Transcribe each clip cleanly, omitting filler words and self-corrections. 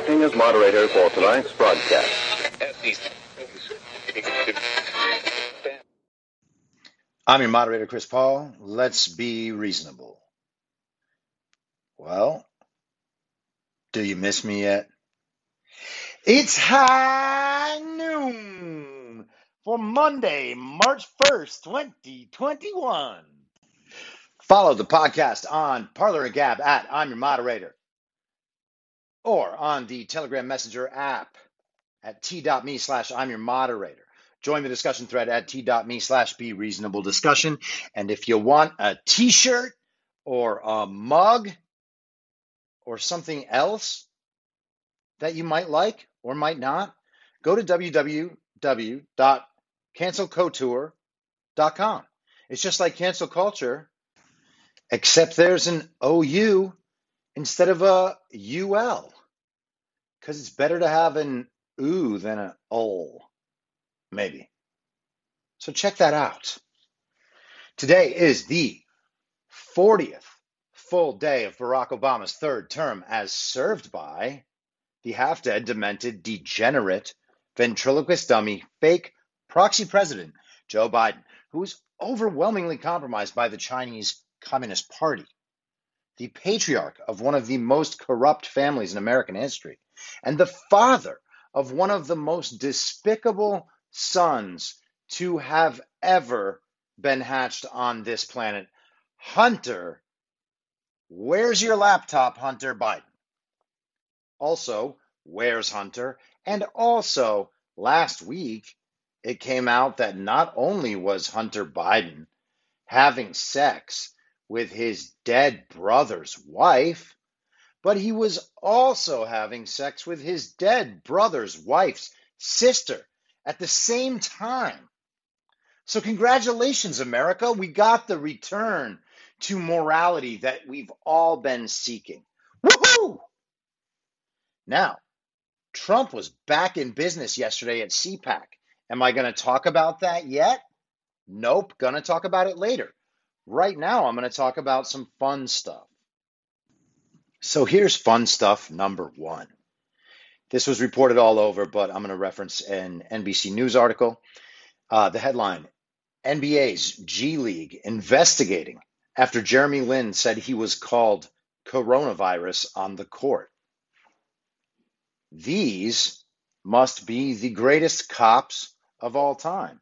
Acting as moderator for tonight's broadcast. I'm your moderator, Chris Paul. Let's be reasonable. Well, do you miss me yet? It's high noon for Monday, March 1st, 2021. Follow the podcast on Parler and Gab at I'm Your Moderator, or on the Telegram Messenger app at t.me/I'm Your Moderator. Join the discussion thread at t.me/Be Reasonable Discussion. And if you want a t-shirt or a mug or something else that you might like or might not, go to www.cancelcouture.com. It's just like cancel culture, except there's an OU instead of a UL, because it's better to have an ooh than an ol, maybe. So check that out. Today is the 40th full day of Barack Obama's third term, as served by the half-dead, demented, degenerate, ventriloquist dummy, fake proxy president Joe Biden, who is overwhelmingly compromised by the Chinese Communist Party, the patriarch of one of the most corrupt families in American history, and the father of one of the most despicable sons to have ever been hatched on this planet. Hunter, where's your laptop, Hunter Biden? Also, where's Hunter? And also, last week, it came out that not only was Hunter Biden having sex with his dead brother's wife, but he was also having sex with his dead brother's wife's sister at the same time. So congratulations, America. We got the return to morality that we've all been seeking. Woohoo! Now, Trump was back in business yesterday at CPAC. Am I going to talk about that yet? Nope, going to talk about it later. Right now, I'm going to talk about some fun stuff. So here's fun stuff number one. This was reported all over, but I'm going to reference an NBC News article. The headline, NBA's G League investigating after Jeremy Lin said he was called coronavirus on the court. These must be the greatest cops of all time.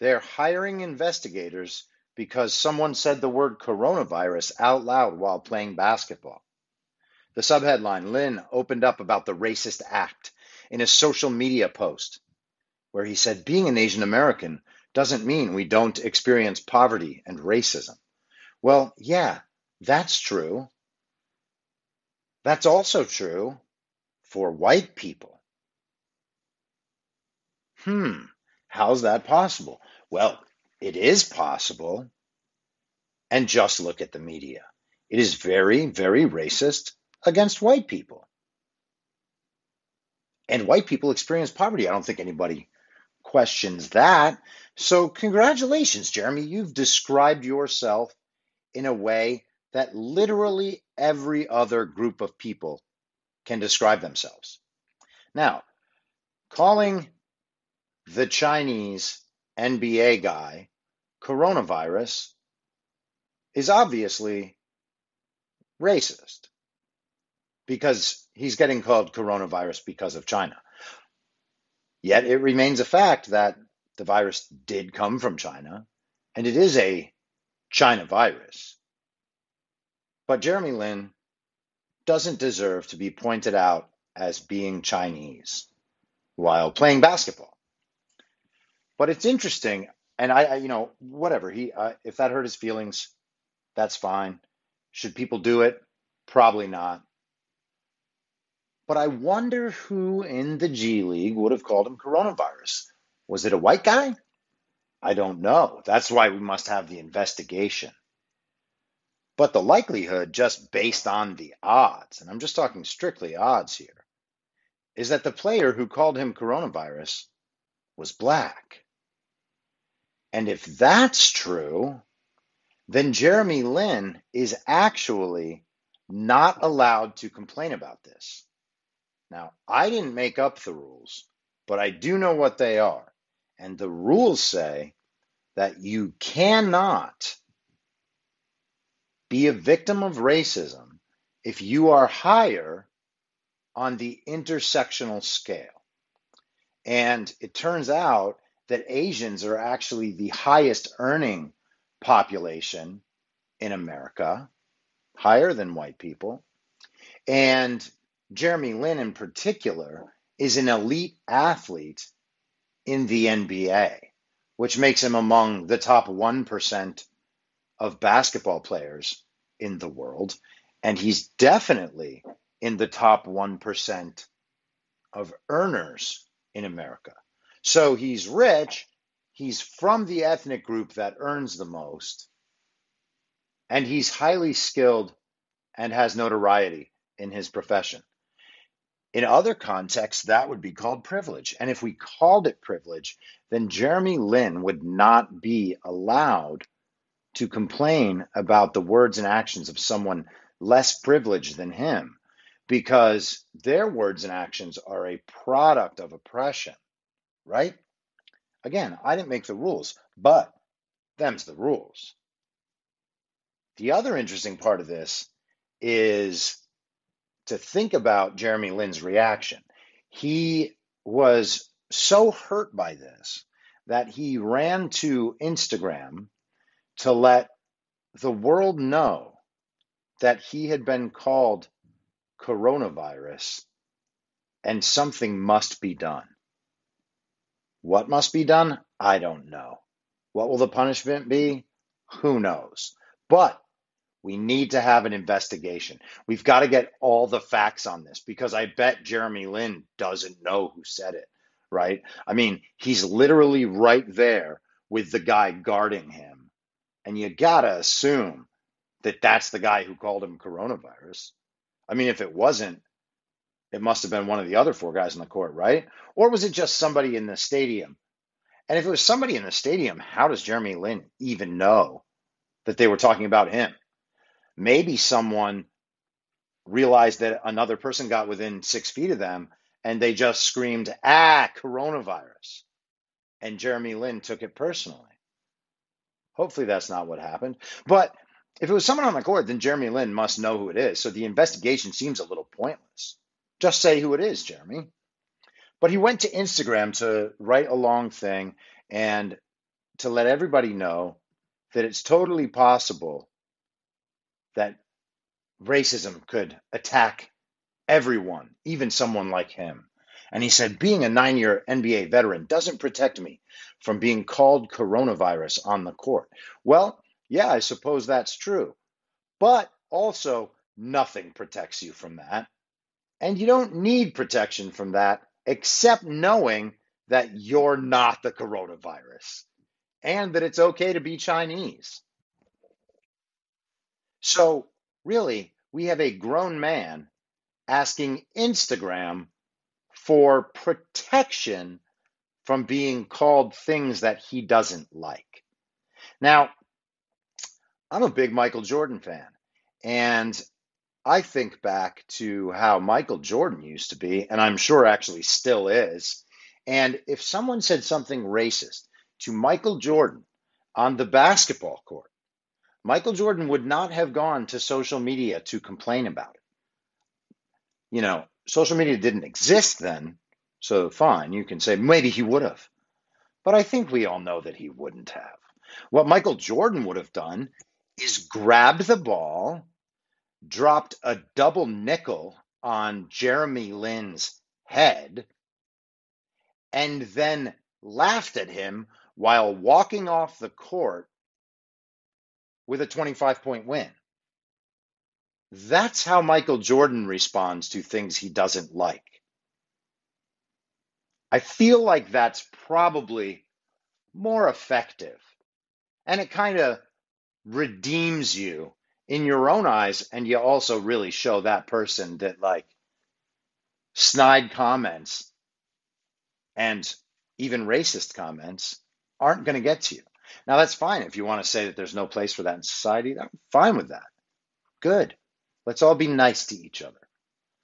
They're hiring investigators because someone said the word coronavirus out loud while playing basketball. The subheadline, Lin opened up about the racist act in a social media post where he said being an Asian American doesn't mean we don't experience poverty and racism. Well, yeah, that's true. That's also true for white people. How's that possible? Well, it is possible. And just look at the media. It is very, very racist against white people. And white people experience poverty. I don't think anybody questions that. So congratulations, Jeremy. You've described yourself in a way that literally every other group of people can describe themselves. Now, calling the Chinese NBA guy coronavirus is obviously racist because he's getting called coronavirus because of China. Yet it remains a fact that the virus did come from China, and it is a China virus. But Jeremy Lin doesn't deserve to be pointed out as being Chinese while playing basketball. But it's interesting, and I whatever. If that hurt his feelings, that's fine. Should people do it? Probably not. But I wonder who in the G League would have called him coronavirus. Was it a white guy? I don't know. That's why we must have the investigation. But the likelihood, just based on the odds, and I'm just talking strictly odds here, is that the player who called him coronavirus was black. And if that's true, then Jeremy Lin is actually not allowed to complain about this. Now, I didn't make up the rules, but I do know what they are. And the rules say that you cannot be a victim of racism if you are higher on the intersectional scale. And it turns out that Asians are actually the highest earning population in America, higher than white people. And Jeremy Lin in particular is an elite athlete in the NBA, which makes him among the top 1% of basketball players in the world. And he's definitely in the top 1% of earners in America. So he's rich. He's from the ethnic group that earns the most. And he's highly skilled and has notoriety in his profession. In other contexts, that would be called privilege. And if we called it privilege, then Jeremy Lin would not be allowed to complain about the words and actions of someone less privileged than him, because their words and actions are a product of oppression, right? Again, I didn't make the rules, but them's the rules. The other interesting part of this is to think about Jeremy Lin's reaction. He was so hurt by this that he ran to Instagram to let the world know that he had been called coronavirus and something must be done. What must be done? I don't know. What will the punishment be? Who knows? But we need to have an investigation. We've got to get all the facts on this because I bet Jeremy Lin doesn't know who said it, right? I mean, he's literally right there with the guy guarding him. And you got to assume that that's the guy who called him coronavirus. I mean, if it wasn't, it must have been one of the other four guys on the court, right? Or was it just somebody in the stadium? And if it was somebody in the stadium, how does Jeremy Lin even know that they were talking about him? Maybe someone realized that another person got within 6 feet of them and they just screamed, coronavirus. And Jeremy Lin took it personally. Hopefully that's not what happened. But if it was someone on the court, then Jeremy Lin must know who it is. So the investigation seems a little pointless. Just say who it is, Jeremy. But he went to Instagram to write a long thing and to let everybody know that it's totally possible that racism could attack everyone, even someone like him. And he said, being a 9-year NBA veteran doesn't protect me from being called coronavirus on the court. Well, yeah, I suppose that's true. But also, nothing protects you from that. And you don't need protection from that, except knowing that you're not the coronavirus and that it's okay to be Chinese. So really, we have a grown man asking Instagram for protection from being called things that he doesn't like. Now, I'm a big Michael Jordan fan, and I think back to how Michael Jordan used to be, and I'm sure actually still is. And if someone said something racist to Michael Jordan on the basketball court, Michael Jordan would not have gone to social media to complain about it. You know, social media didn't exist then, so fine, you can say maybe he would have. But I think we all know that he wouldn't have. What Michael Jordan would have done is grabbed the ball, dropped a double nickel on Jeremy Lin's head, and then laughed at him while walking off the court with a 25-point win. That's how Michael Jordan responds to things he doesn't like. I feel like that's probably more effective, and it kind of redeems you in your own eyes, and you also really show that person that, like, snide comments and even racist comments aren't going to get to you. Now, that's fine. If you want to say that there's no place for that in society, I'm fine with that. Good. Let's all be nice to each other.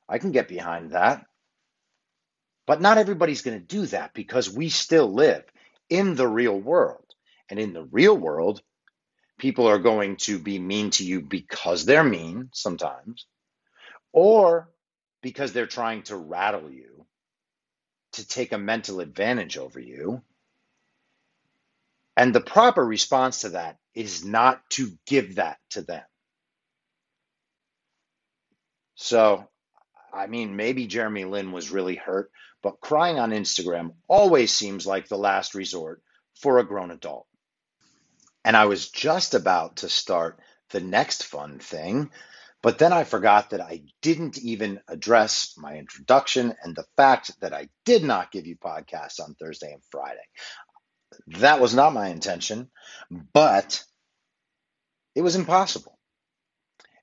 I can get behind that. But not everybody's going to do that, because we still live in the real world. And in the real world, people are going to be mean to you because they're mean sometimes, or because they're trying to rattle you, to take a mental advantage over you. And the proper response to that is not to give that to them. So, I mean, maybe Jeremy Lin was really hurt, but crying on Instagram always seems like the last resort for a grown adult. And I was just about to start the next fun thing, but then I forgot that I didn't even address my introduction and the fact that I did not give you podcasts on Thursday and Friday. That was not my intention, but it was impossible.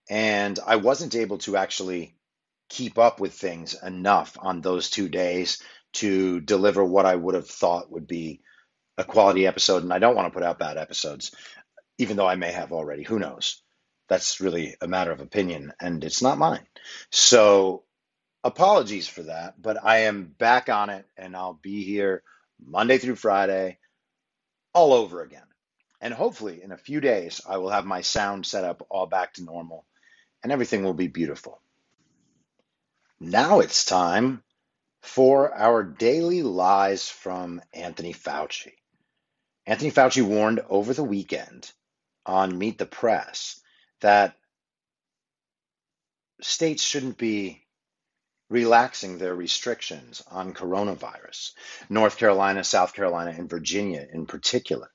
And I wasn't able to actually keep up with things enough on those 2 days to deliver what I would have thought would be a quality episode. And I don't want to put out bad episodes, even though I may have already. Who knows? That's really a matter of opinion, and it's not mine. So apologies for that, but I am back on it, and I'll be here Monday through Friday, all over again. And hopefully in a few days, I will have my sound set up all back to normal, and everything will be beautiful. Now it's time for our daily lies from Anthony Fauci. Anthony Fauci warned over the weekend on Meet the Press that states shouldn't be relaxing their restrictions on coronavirus. North Carolina, South Carolina, and Virginia in particular.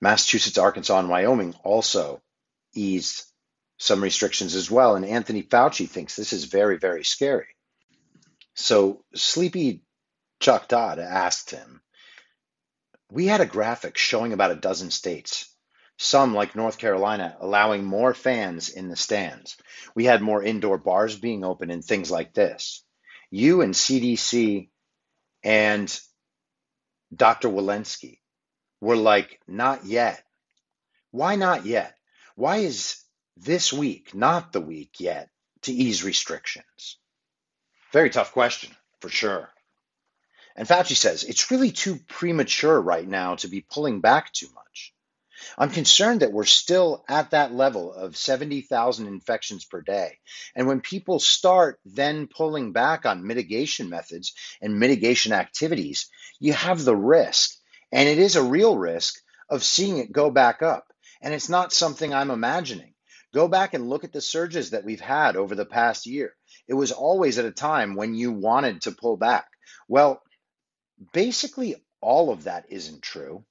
Massachusetts, Arkansas, and Wyoming also eased some restrictions as well. And Anthony Fauci thinks this is very, very scary. So Sleepy Chuck Todd asked him, we had a graphic showing about a dozen states, some like North Carolina, allowing more fans in the stands. We had more indoor bars being open and things like this. You and CDC and Dr. Walensky were like, not yet. Why not yet? Why is this week not the week yet to ease restrictions? Very tough question, for sure. And Fauci says, it's really too premature right now to be pulling back too much. I'm concerned that we're still at that level of 70,000 infections per day. And when people start then pulling back on mitigation methods and mitigation activities, you have the risk, and it is a real risk, of seeing it go back up. And it's not something I'm imagining. Go back and look at the surges that we've had over the past year. It was always at a time when you wanted to pull back. Well, basically all of that isn't true.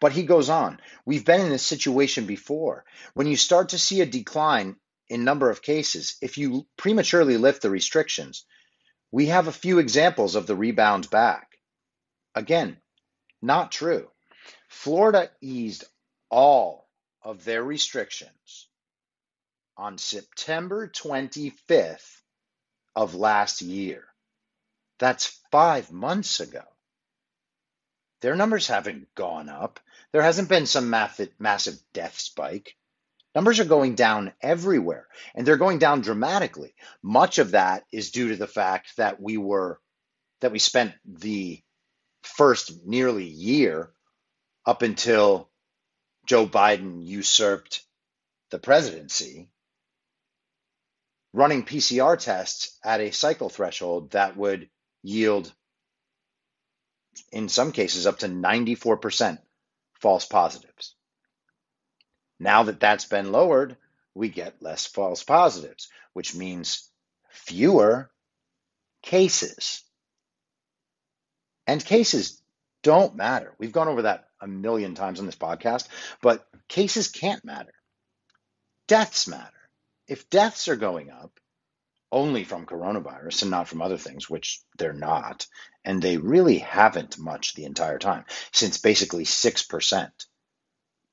But he goes on. We've been in this situation before. When you start to see a decline in number of cases, if you prematurely lift the restrictions, we have a few examples of the rebound back. Again, not true. Florida eased all of their restrictions on September 25th of last year. That's 5 months ago. Their numbers haven't gone up. There hasn't been some massive death spike. Numbers are going down everywhere, and they're going down dramatically. Much of that is due to the fact that we spent the first nearly year up until Joe Biden usurped the presidency, running PCR tests at a cycle threshold that would yield, in some cases, up to 94% false positives. Now that that's been lowered, we get less false positives, which means fewer cases. And cases don't matter. We've gone over that a million times on this podcast, but cases can't matter. Deaths matter. If deaths are going up, only from coronavirus and not from other things, which they're not, and they really haven't much the entire time, since basically 6%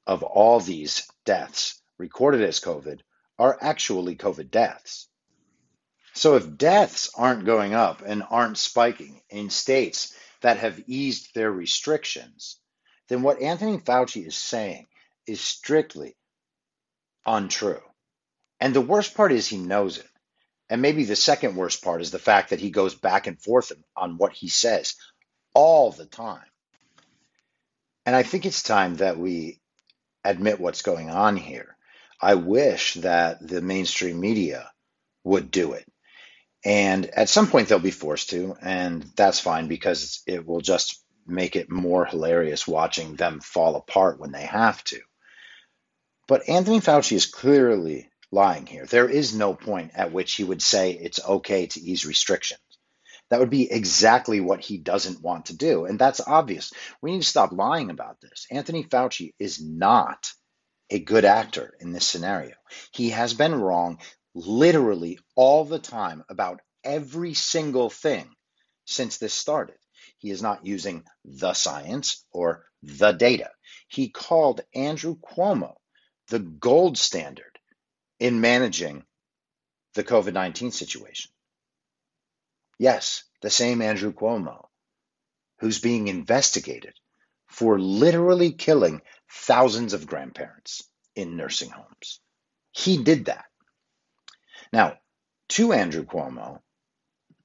of all these deaths recorded as COVID are actually COVID deaths. So if deaths aren't going up and aren't spiking in states that have eased their restrictions, then what Anthony Fauci is saying is strictly untrue. And the worst part is he knows it. And maybe the second worst part is the fact that he goes back and forth on what he says all the time. And I think it's time that we admit what's going on here. I wish that the mainstream media would do it. And at some point they'll be forced to, and that's fine because it will just make it more hilarious watching them fall apart when they have to. But Anthony Fauci is clearly lying here. There is no point at which he would say it's okay to ease restrictions. That would be exactly what he doesn't want to do. And that's obvious. We need to stop lying about this. Anthony Fauci is not a good actor in this scenario. He has been wrong literally all the time about every single thing since this started. He is not using the science or the data. He called Andrew Cuomo the gold standard in managing the COVID-19 situation. Yes, the same Andrew Cuomo who's being investigated for literally killing thousands of grandparents in nursing homes. He did that. Now, to Andrew Cuomo,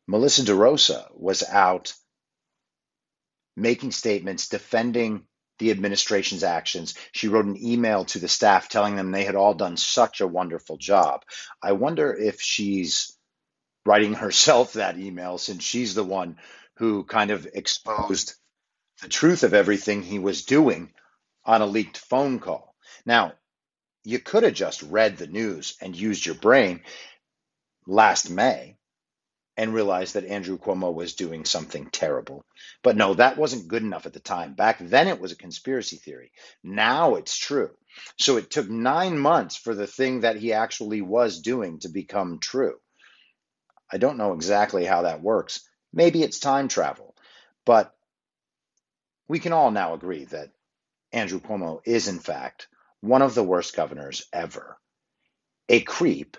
Melissa DeRosa was out making statements defending the administration's actions. She wrote an email to the staff telling them they had all done such a wonderful job. I wonder if she's writing herself that email, since she's the one who kind of exposed the truth of everything he was doing on a leaked phone call. Now, you could have just read the news and used your brain last May and realized that Andrew Cuomo was doing something terrible. But no, that wasn't good enough at the time. Back then it was a conspiracy theory. Now it's true. So it took 9 months for the thing that he actually was doing to become true. I don't know exactly how that works. Maybe it's time travel. But we can all now agree that Andrew Cuomo is, in fact, one of the worst governors ever. A creep.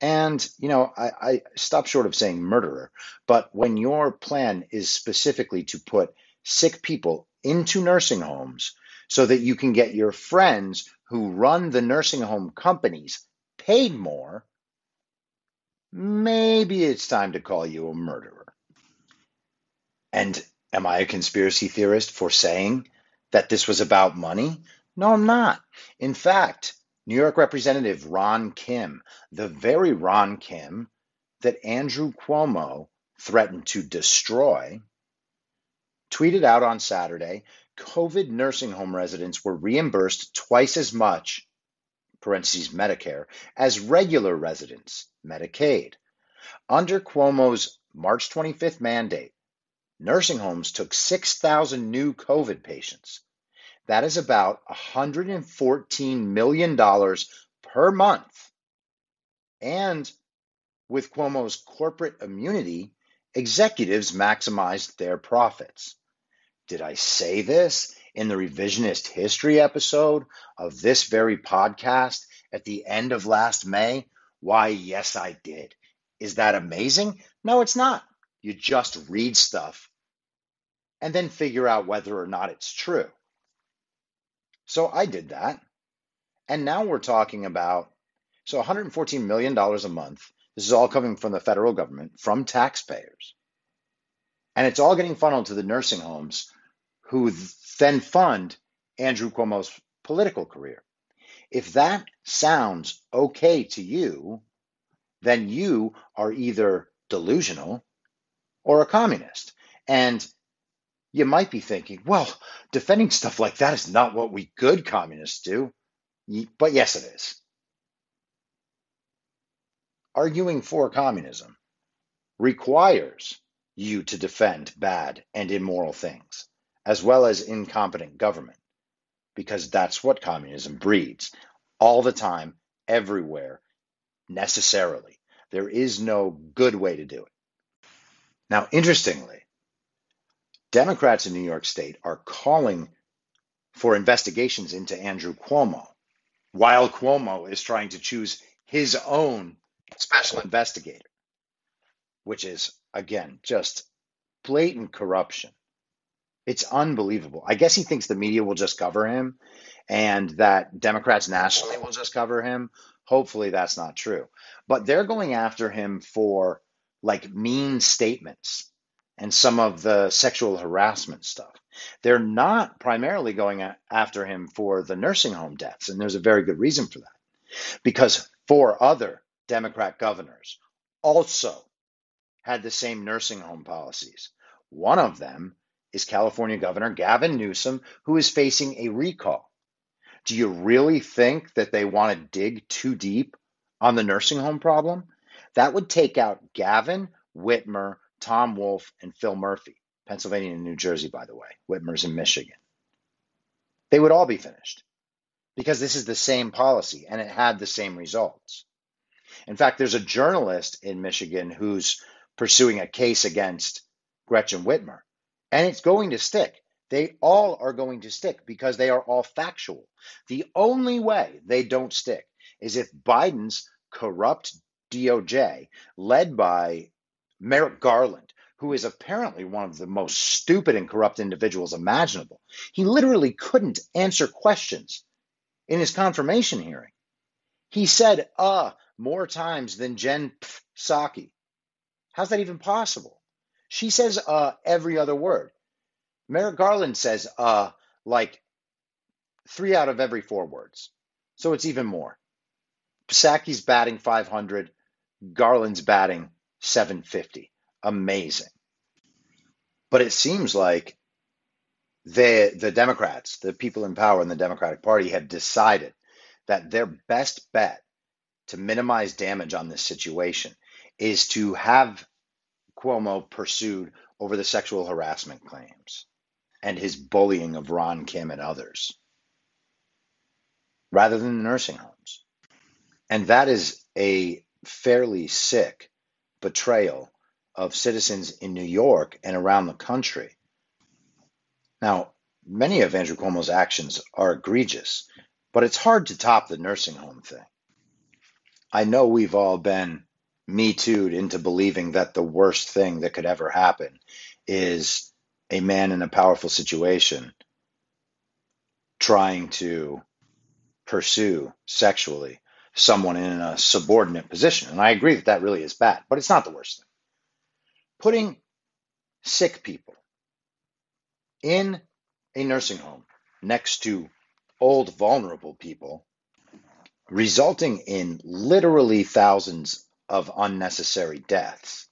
And, you know, I stop short of saying murderer, but when your plan is specifically to put sick people into nursing homes so that you can get your friends who run the nursing home companies paid more, maybe it's time to call you a murderer. And am I a conspiracy theorist for saying that this was about money? No, I'm not. In fact, New York Representative Ron Kim, the very Ron Kim that Andrew Cuomo threatened to destroy, tweeted out on Saturday, COVID nursing home residents were reimbursed twice as much, parentheses Medicare, as regular residents, Medicaid. Under Cuomo's March 25th mandate, Nursing homes took 6,000 new COVID patients. That is about $114 million per month. And with Cuomo's corporate immunity, executives maximized their profits. Did I say this in the revisionist history episode of this very podcast at the end of last May? Why, yes, I did. Is that amazing? No, it's not. You just read stuff and then figure out whether or not it's true. So I did that. And now we're talking about, so $114 million a month. This is all coming from the federal government, from taxpayers. And it's all getting funneled to the nursing homes who then fund Andrew Cuomo's political career. If that sounds okay to you, then you are either delusional or a communist. And you might be thinking, well, defending stuff like that is not what we good communists do. But yes, it is. Arguing for communism requires you to defend bad and immoral things, as well as incompetent government, because that's what communism breeds all the time, everywhere, necessarily. There is no good way to do it. Now, interestingly, Democrats in New York State are calling for investigations into Andrew Cuomo, while Cuomo is trying to choose his own special investigator, which is, again, just blatant corruption. It's unbelievable. I guess he thinks the media will just cover him and that Democrats nationally will just cover him. Hopefully that's not true. But they're going after him for like mean statements and some of the sexual harassment stuff. They're not primarily going after him for the nursing home deaths. And there's a very good reason for that, because four other Democrat governors also had the same nursing home policies. One of them is California Governor Gavin Newsom, who is facing a recall. Do you really think that they want to dig too deep on the nursing home problem? That would take out Gavin, Whitmer, Tom Wolf, and Phil Murphy. Pennsylvania and New Jersey, by the way. Whitmer's in Michigan. They would all be finished because this is the same policy and it had the same results. In fact, there's a journalist in Michigan who's pursuing a case against Gretchen Whitmer, and it's going to stick. They all are going to stick because they are all factual. The only way they don't stick is if Biden's corrupt DOJ, led by Merrick Garland, who is apparently one of the most stupid and corrupt individuals imaginable. He literally couldn't answer questions in his confirmation hearing. He said, more times than Jen Psaki. How's that even possible? She says every other word. Merrick Garland says like 3 out of every 4 words. So it's even more. Psaki's batting 500. Garland's batting 750. Amazing. But it seems like the Democrats, the people in power in the Democratic Party, have decided that their best bet to minimize damage on this situation is to have Cuomo pursued over the sexual harassment claims and his bullying of Ron Kim and others, rather than the nursing homes. And that is a fairly sick betrayal of citizens in New York and around the country. Now, many of Andrew Cuomo's actions are egregious, but it's hard to top the nursing home thing. I know we've all been Me Too'd into believing that the worst thing that could ever happen is a man in a powerful situation trying to pursue sexually someone in a subordinate position. And I agree that that really is bad, but it's not the worst thing. Putting sick people in a nursing home next to old, vulnerable people, resulting in literally thousands of unnecessary deaths,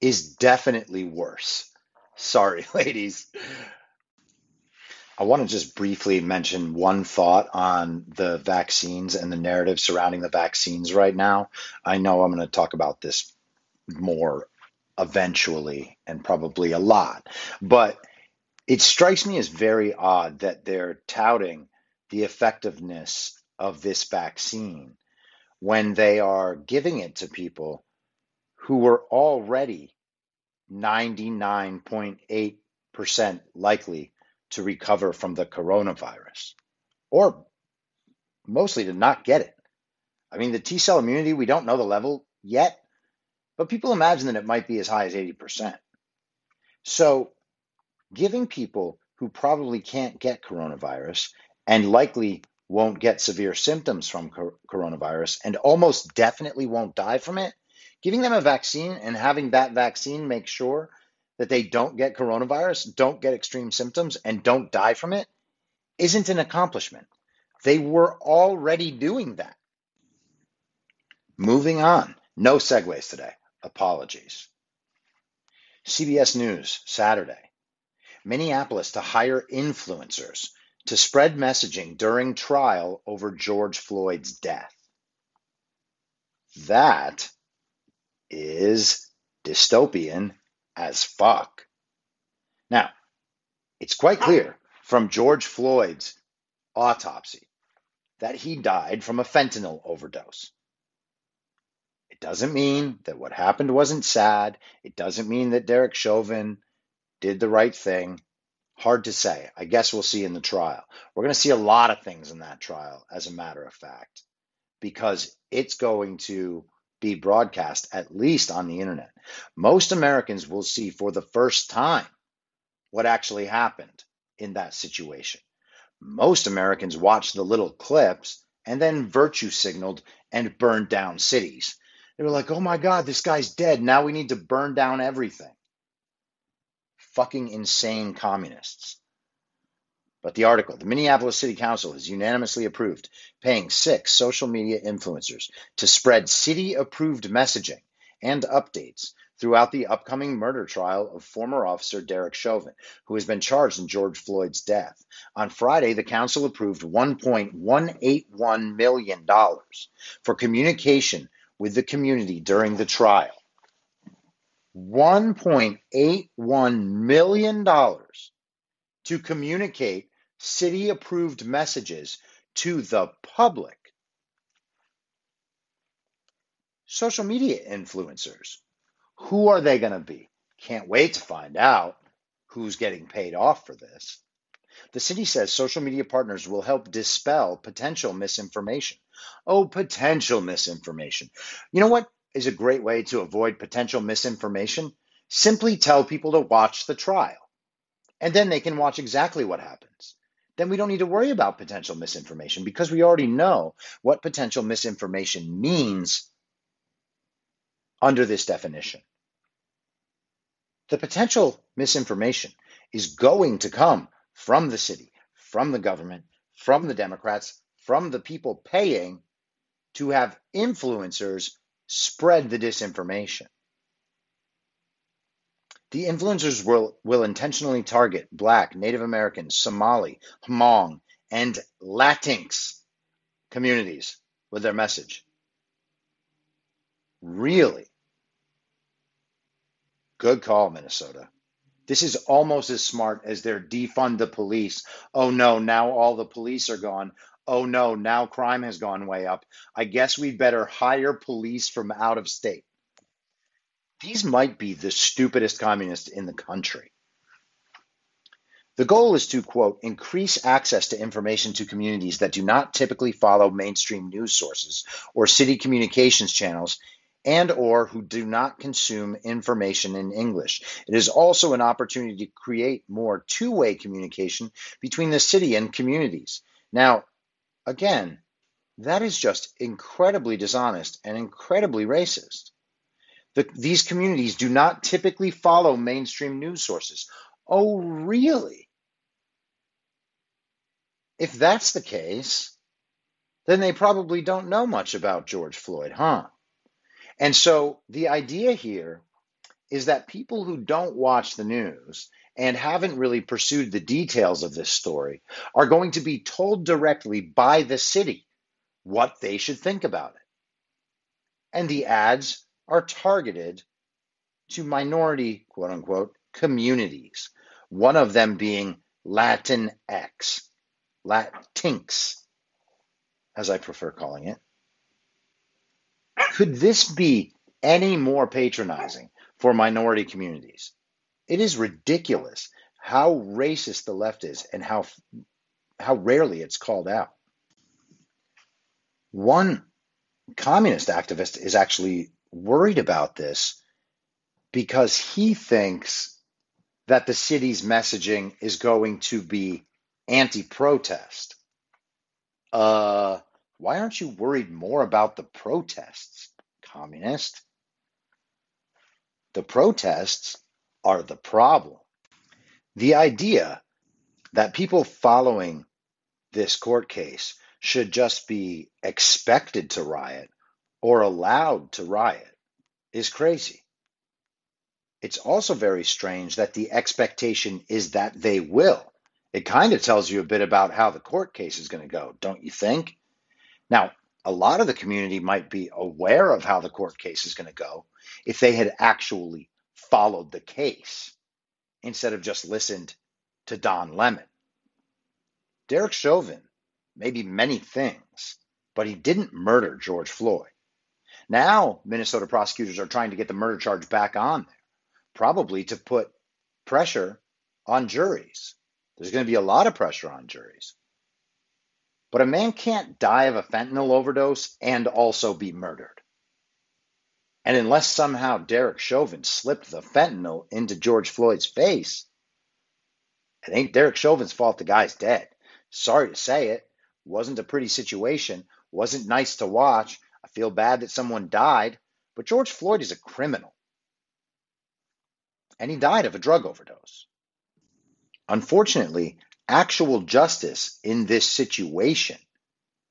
is definitely worse. Sorry, ladies. I want to just briefly mention one thought on the vaccines and the narrative surrounding the vaccines right now. I know I'm going to talk about this more eventually, and probably a lot. But it strikes me as very odd that they're touting the effectiveness of this vaccine when they are giving it to people who were already 99.8% likely to recover from the coronavirus, or mostly to not get it. I mean, the T-cell immunity, we don't know the level yet, but people imagine that it might be as high as 80%. So giving people who probably can't get coronavirus and likely won't get severe symptoms from coronavirus and almost definitely won't die from it, giving them a vaccine and having that vaccine make sure that they don't get coronavirus, don't get extreme symptoms, and don't die from it, isn't an accomplishment. They were already doing that. Moving on. No segues today. Apologies. CBS News, Saturday. Minneapolis to hire influencers to spread messaging during trial over George Floyd's death. That is dystopian as fuck. Now, it's quite clear from George Floyd's autopsy that he died from a fentanyl overdose. It doesn't mean that what happened wasn't sad. It doesn't mean that Derek Chauvin did the right thing. Hard to say. I guess we'll see in the trial. We're going to see a lot of things in that trial, as a matter of fact, because it's going to be broadcast, at least on the internet. Most Americans will see for the first time what actually happened in that situation. Most Americans watched the little clips and then virtue signaled and burned down cities. They were like, oh my God, this guy's dead. Now we need to burn down everything. Fucking insane communists. But the article, the Minneapolis City Council has unanimously approved paying 6 social media influencers to spread city-approved messaging and updates throughout the upcoming murder trial of former officer Derek Chauvin, who has been charged in George Floyd's death. On Friday, the council approved $1.181 million for communication with the community during the trial. $1.81 million to communicate city-approved messages to the public. Social media influencers, who are they going to be? Can't wait to find out who's getting paid off for this. The city says social media partners will help dispel potential misinformation. Oh, potential misinformation. You know what is a great way to avoid potential misinformation? Simply tell people to watch the trial. And then they can watch exactly what happens. Then we don't need to worry about potential misinformation because we already know what potential misinformation means under this definition. The potential misinformation is going to come from the city, from the government, from the Democrats, from the people paying to have influencers spread the disinformation. The influencers will intentionally target Black, Native American, Somali, Hmong, and Latinx communities with their message. Really? Good call, Minnesota. This is almost as smart as their defund the police. Oh no, now all the police are gone. Oh no, now crime has gone way up. I guess we'd better hire police from out of state. These might be the stupidest communists in the country. The goal is to, quote, increase access to information to communities that do not typically follow mainstream news sources or city communications channels and or who do not consume information in English. It is also an opportunity to create more two-way communication between the city and communities. Now, again, that is just incredibly dishonest and incredibly racist. These communities do not typically follow mainstream news sources. Oh, really? If that's the case, then they probably don't know much about George Floyd, huh? And so the idea here is that people who don't watch the news and haven't really pursued the details of this story are going to be told directly by the city what they should think about it. And the ads are targeted to minority, quote unquote, communities, one of them being Latinx, Latinx, as I prefer calling it. Could this be any more patronizing for minority communities? It is ridiculous how racist the left is and how rarely it's called out. One communist activist is actually worried about this because he thinks that the city's messaging is going to be anti-protest. Why aren't you worried more about the protests, communist? The protests are the problem. The idea that people following this court case should just be expected to riot or allowed to riot is crazy. It's also very strange that the expectation is that they will. It kind of tells you a bit about how the court case is going to go, don't you think? Now, a lot of the community might be aware of how the court case is going to go if they had actually followed the case instead of just listened to Don Lemon. Derek Chauvin may be many things, but he didn't murder George Floyd. Now, Minnesota prosecutors are trying to get the murder charge back on there, probably to put pressure on juries. There's going to be a lot of pressure on juries. But a man can't die of a fentanyl overdose and also be murdered. And unless somehow Derek Chauvin slipped the fentanyl into George Floyd's face, it ain't Derek Chauvin's fault the guy's dead. Sorry to say it. Wasn't a pretty situation. Wasn't nice to watch. I feel bad that someone died. But George Floyd is a criminal. And he died of a drug overdose. Unfortunately, actual justice in this situation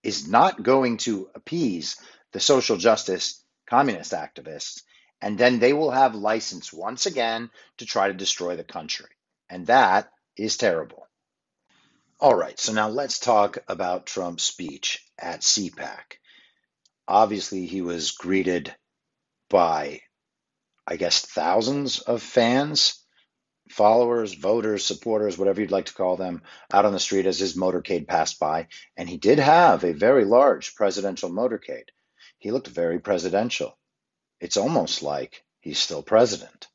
is not going to appease the social justice communist activists, and then they will have license once again to try to destroy the country. And that is terrible. All right, so now let's talk about Trump's speech at CPAC. Obviously, he was greeted by, I guess, thousands of fans, followers, voters, supporters, whatever you'd like to call them, out on the street as his motorcade passed by. And he did have a very large presidential motorcade. He looked very presidential. It's almost like he's still president.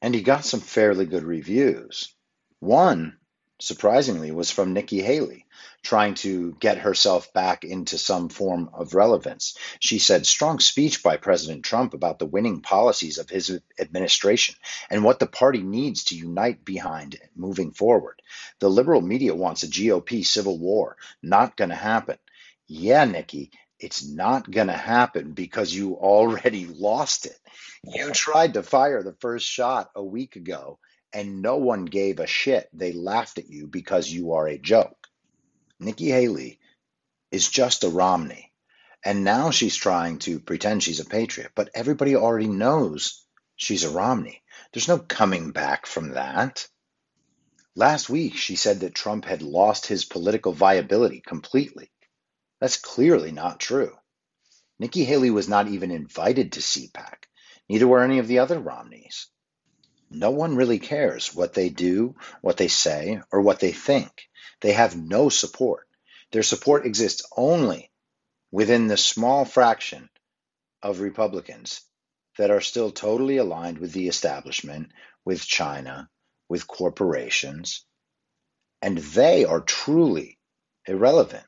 And he got some fairly good reviews. One, surprisingly, was from Nikki Haley, trying to get herself back into some form of relevance. She said, strong speech by President Trump about the winning policies of his administration and what the party needs to unite behind moving forward. The liberal media wants a GOP civil war. Not going to happen. Yeah, Nikki, it's not going to happen because you already lost it. You tried to fire the first shot a week ago and no one gave a shit. They laughed at you because you are a joke. Nikki Haley is just a Romney, and now she's trying to pretend she's a patriot, but everybody already knows she's a Romney. There's no coming back from that. Last week, she said that Trump had lost his political viability completely. That's clearly not true. Nikki Haley was not even invited to CPAC. Neither were any of the other Romneys. No one really cares what they do, what they say, or what they think. They have no support. Their support exists only within the small fraction of Republicans that are still totally aligned with the establishment, with China, with corporations, and they are truly irrelevant.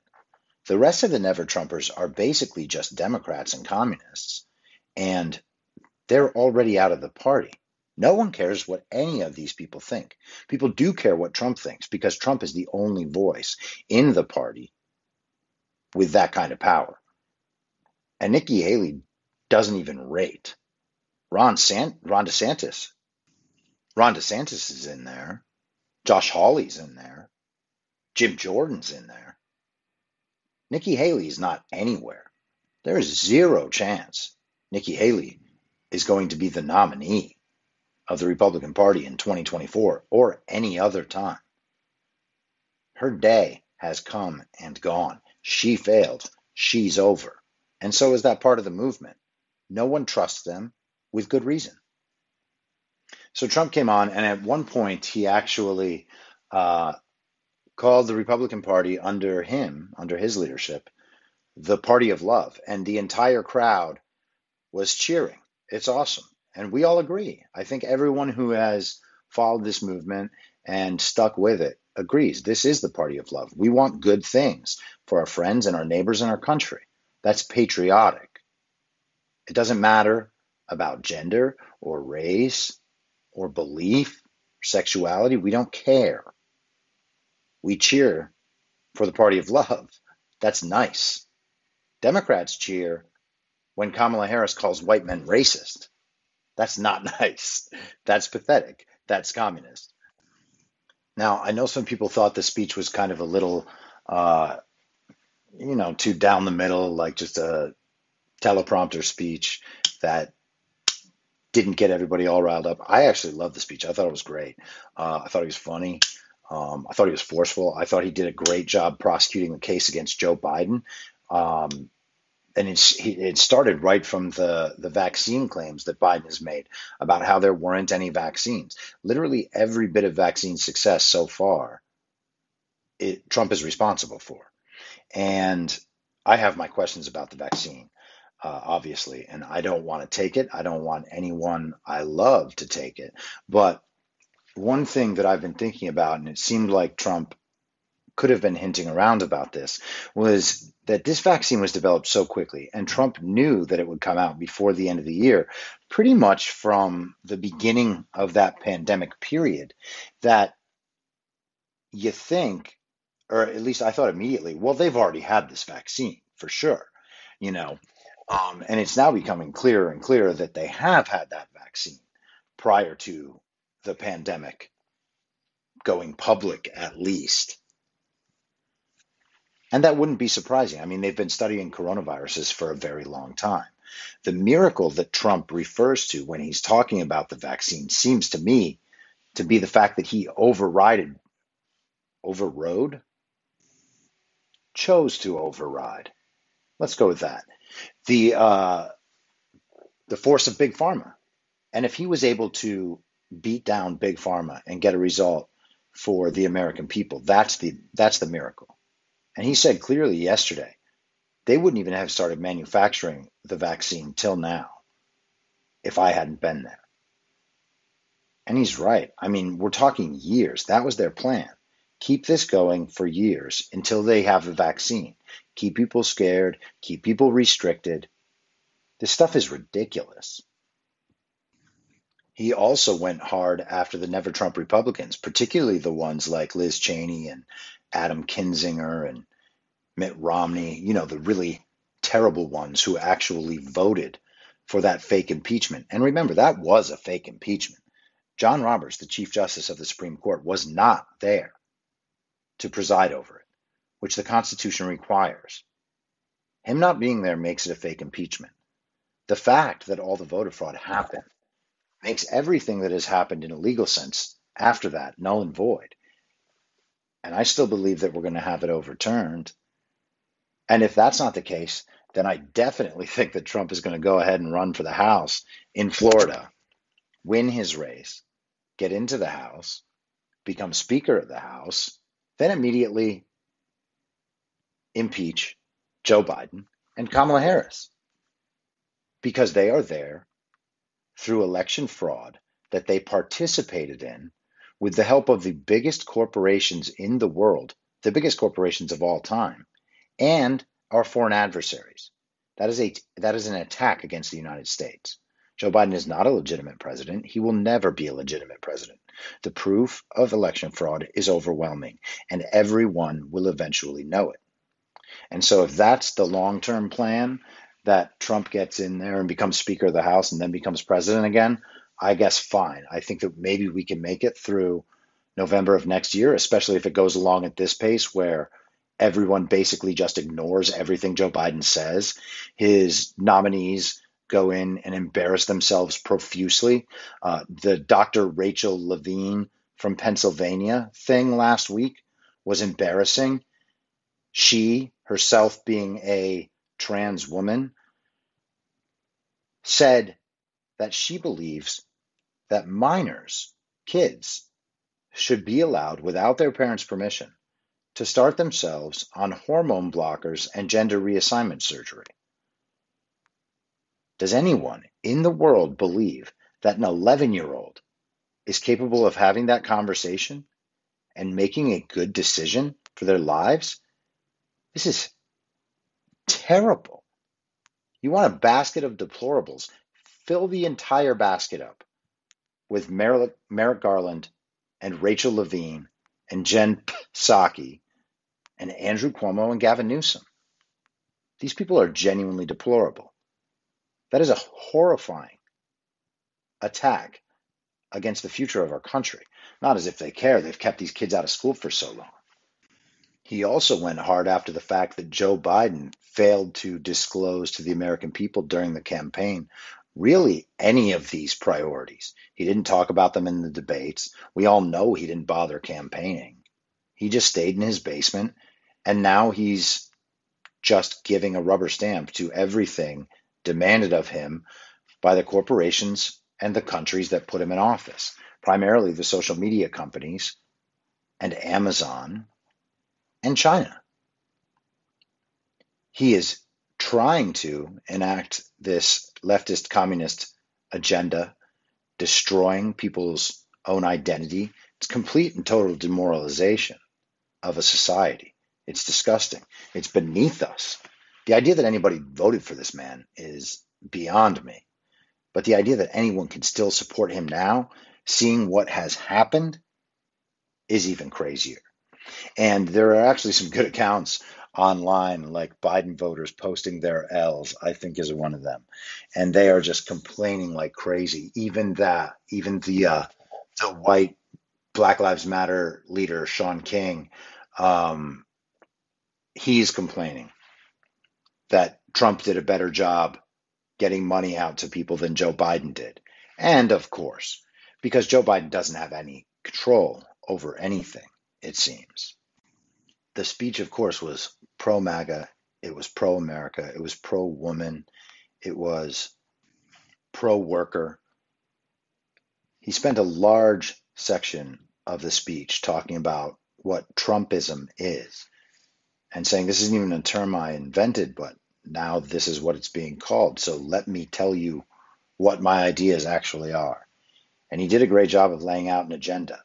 The rest of the never-Trumpers are basically just Democrats and communists, and they're already out of the party. No one cares what any of these people think. People do care what Trump thinks because Trump is the only voice in the party with that kind of power. And Nikki Haley doesn't even rate. Ron DeSantis is in there. Josh Hawley's in there. Jim Jordan's in there. Nikki Haley is not anywhere. There is zero chance Nikki Haley is going to be the nominee of the Republican Party in 2024 or any other time. Her day has come and gone. She failed. She's over. And so is that part of the movement. No one trusts them with good reason. So Trump came on, and at one point he actually called the Republican Party under him, under his leadership, the party of love, and the entire crowd was cheering. It's awesome. And we all agree. I think everyone who has followed this movement and stuck with it agrees. This is the party of love. We want good things for our friends and our neighbors and our country. That's patriotic. It doesn't matter about gender or race or belief, or sexuality. We don't care. We cheer for the party of love. That's nice. Democrats cheer when Kamala Harris calls white men racist. That's not nice. That's pathetic. That's communist. Now, I know some people thought the speech was kind of a little, too down the middle, like just a teleprompter speech that didn't get everybody all riled up. I actually loved the speech. I thought it was great. I thought he was funny. I thought he was forceful. I thought he did a great job prosecuting the case against Joe Biden. And it started right from the vaccine claims that Biden has made about how there weren't any vaccines. Literally every bit of vaccine success so far, Trump is responsible for. And I have my questions about the vaccine, obviously, and I don't want to take it. I don't want anyone I love to take it. But one thing that I've been thinking about, and it seemed like Trump could have been hinting around about this, was that this vaccine was developed so quickly, and Trump knew that it would come out before the end of the year, pretty much from the beginning of that pandemic period, that you think, or at least I thought immediately, well, they've already had this vaccine for sure, and it's now becoming clearer and clearer that they have had that vaccine prior to the pandemic going public, at least. And that wouldn't be surprising. I mean, they've been studying coronaviruses for a very long time. The miracle that Trump refers to when he's talking about the vaccine seems to me to be the fact that he chose to override. Let's go with that. The force of Big Pharma. And if he was able to beat down Big Pharma and get a result for the American people, that's the miracle. And he said clearly yesterday, they wouldn't even have started manufacturing the vaccine till now if I hadn't been there. And he's right. I mean, we're talking years. That was their plan. Keep this going for years until they have the vaccine. Keep people scared. Keep people restricted. This stuff is ridiculous. He also went hard after the Never Trump Republicans, particularly the ones like Liz Cheney and Adam Kinzinger and Mitt Romney, the really terrible ones who actually voted for that fake impeachment. And remember, that was a fake impeachment. John Roberts, the Chief Justice of the Supreme Court, was not there to preside over it, which the Constitution requires. Him not being there makes it a fake impeachment. The fact that all the voter fraud happened makes everything that has happened in a legal sense after that null and void. And I still believe that we're going to have it overturned. And if that's not the case, then I definitely think that Trump is going to go ahead and run for the House in Florida, win his race, get into the House, become Speaker of the House, then immediately impeach Joe Biden and Kamala Harris, because they are there through election fraud that they participated in with the help of the biggest corporations in the world, the biggest corporations of all time, and our foreign adversaries. That is an attack against the United States. Joe Biden is not a legitimate president. He will never be a legitimate president. The proof of election fraud is overwhelming, and everyone will eventually know it. And so if that's the long-term plan, that Trump gets in there and becomes Speaker of the House and then becomes president again, I guess fine. I think that maybe we can make it through November of next year, especially if it goes along at this pace where everyone basically just ignores everything Joe Biden says. His nominees go in and embarrass themselves profusely. The Dr. Rachel Levine from Pennsylvania thing last week was embarrassing. She herself, being a trans woman, said that she believes that minors, kids, should be allowed without their parents' permission to start themselves on hormone blockers and gender reassignment surgery. Does anyone in the world believe that an 11-year-old is capable of having that conversation and making a good decision for their lives? This is terrible. You want a basket of deplorables. Fill the entire basket up with Merrick Garland and Rachel Levine and Jen Psaki and Andrew Cuomo and Gavin Newsom. These people are genuinely deplorable. That is a horrifying attack against the future of our country. Not as if they care. They've kept these kids out of school for so long. He also went hard after the fact that Joe Biden failed to disclose to the American people during the campaign really any of these priorities. He didn't talk about them in the debates. We all know he didn't bother campaigning. He just stayed in his basement, and now he's just giving a rubber stamp to everything demanded of him by the corporations and the countries that put him in office, primarily the social media companies and Amazon and China. He is trying to enact this leftist communist agenda, destroying people's own identity. It's complete and total demoralization of a society. It's disgusting. It's beneath us. The idea that anybody voted for this man is beyond me. But the idea that anyone can still support him now, seeing what has happened, is even crazier. And there are actually some good accounts online, like Biden voters posting their L's, I think is one of them. And they are just complaining like crazy. Even the white Black Lives Matter leader, Sean King, he's complaining that Trump did a better job getting money out to people than Joe Biden did. And of course, because Joe Biden doesn't have any control over anything, it seems. The speech, of course, was pro-MAGA. It was pro-America. It was pro-woman. It was pro-worker. He spent a large section of the speech talking about what Trumpism is and saying this isn't even a term I invented, but now this is what it's being called, so let me tell you what my ideas actually are. And he did a great job of laying out an agenda.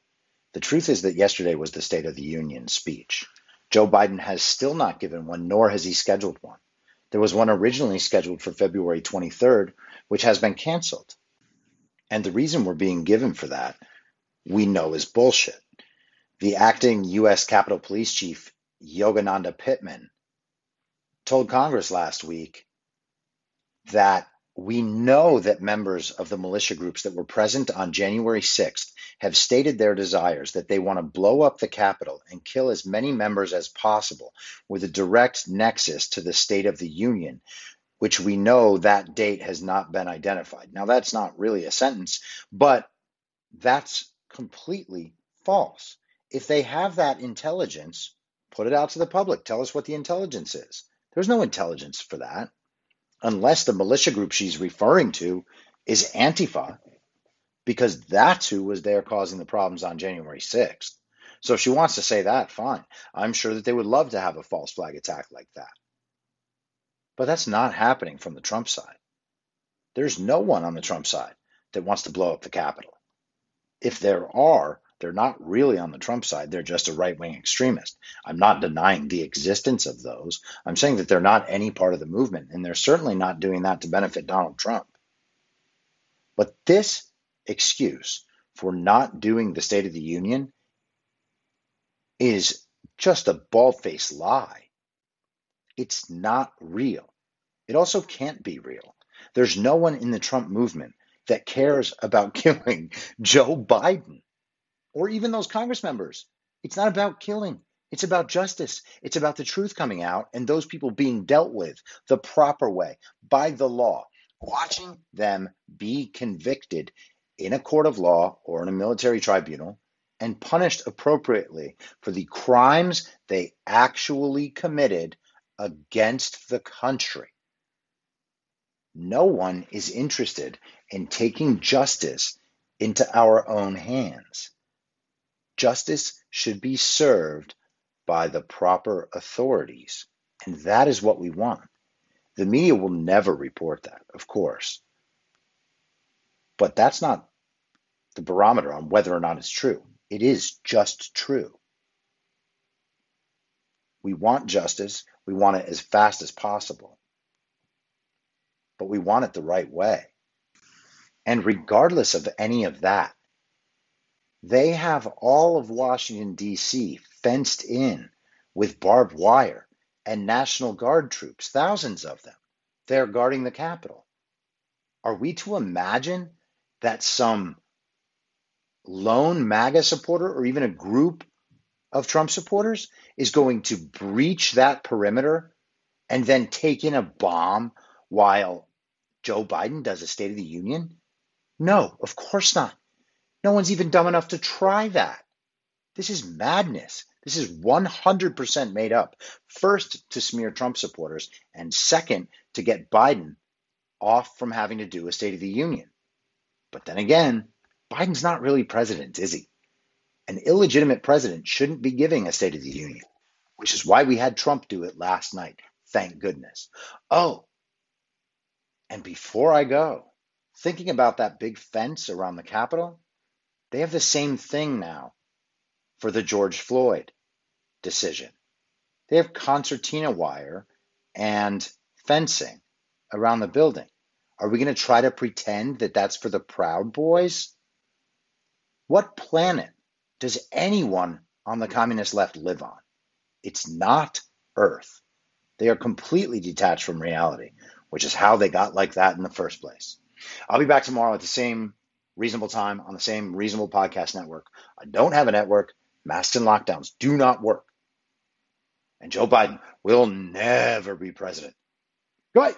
The truth is that yesterday was the State of the Union speech. Joe Biden has still not given one, nor has he scheduled one. There was one originally scheduled for February 23rd, which has been canceled. And the reason we're being given for that, we know, is bullshit. The acting U.S. Capitol Police Chief, Yogananda Pittman, told Congress last week that we know that members of the militia groups that were present on January 6th have stated their desires that they want to blow up the Capitol and kill as many members as possible with a direct nexus to the State of the Union, which we know that date has not been identified. Now, that's not really a sentence, but that's completely false. If they have that intelligence, put it out to the public. Tell us what the intelligence is. There's no intelligence for that, unless the militia group she's referring to is Antifa, because that's who was there causing the problems on January 6th. So if she wants to say that, fine. I'm sure that they would love to have a false flag attack like that. But that's not happening from the Trump side. There's no one on the Trump side that wants to blow up the Capitol. If there are, they're not really on the Trump side. They're just a right-wing extremist. I'm not denying the existence of those. I'm saying that they're not any part of the movement, and they're certainly not doing that to benefit Donald Trump. But this excuse for not doing the State of the Union is just a bald-faced lie. It's not real. It also can't be real. There's no one in the Trump movement that cares about killing Joe Biden, or even those Congress members. It's not about killing. It's about justice. It's about the truth coming out and those people being dealt with the proper way by the law, watching them be convicted in a court of law or in a military tribunal and punished appropriately for the crimes they actually committed against the country. No one is interested in taking justice into our own hands. Justice should be served by the proper authorities, and that is what we want. The media will never report that, of course, but that's not the barometer on whether or not it's true. It is just true. We want justice. We want it as fast as possible, but we want it the right way. And regardless of any of that, they have all of Washington, D.C. fenced in with barbed wire and National Guard troops, thousands of them. They're guarding the Capitol. Are we to imagine that some lone MAGA supporter or even a group of Trump supporters is going to breach that perimeter and then take in a bomb while Joe Biden does a State of the Union? No, of course not. No one's even dumb enough to try that. This is madness. This is 100% made up. First, to smear Trump supporters, and second, to get Biden off from having to do a State of the Union. But then again, Biden's not really president, is he? An illegitimate president shouldn't be giving a State of the Union, which is why we had Trump do it last night. Thank goodness. Oh, and before I go, thinking about that big fence around the Capitol, they have the same thing now for the George Floyd decision. They have concertina wire and fencing around the building. Are we going to try to pretend that that's for the Proud Boys? What planet does anyone on the communist left live on? It's not Earth. They are completely detached from reality, which is how they got like that in the first place. I'll be back tomorrow at the same reasonable time on the same reasonable podcast network. I don't have a network. Masks and lockdowns do not work. And Joe Biden will never be president. Goodbye.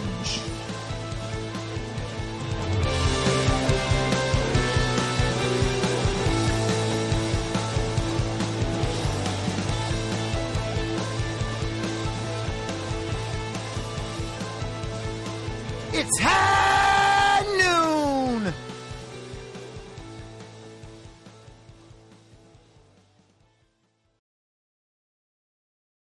It's happening!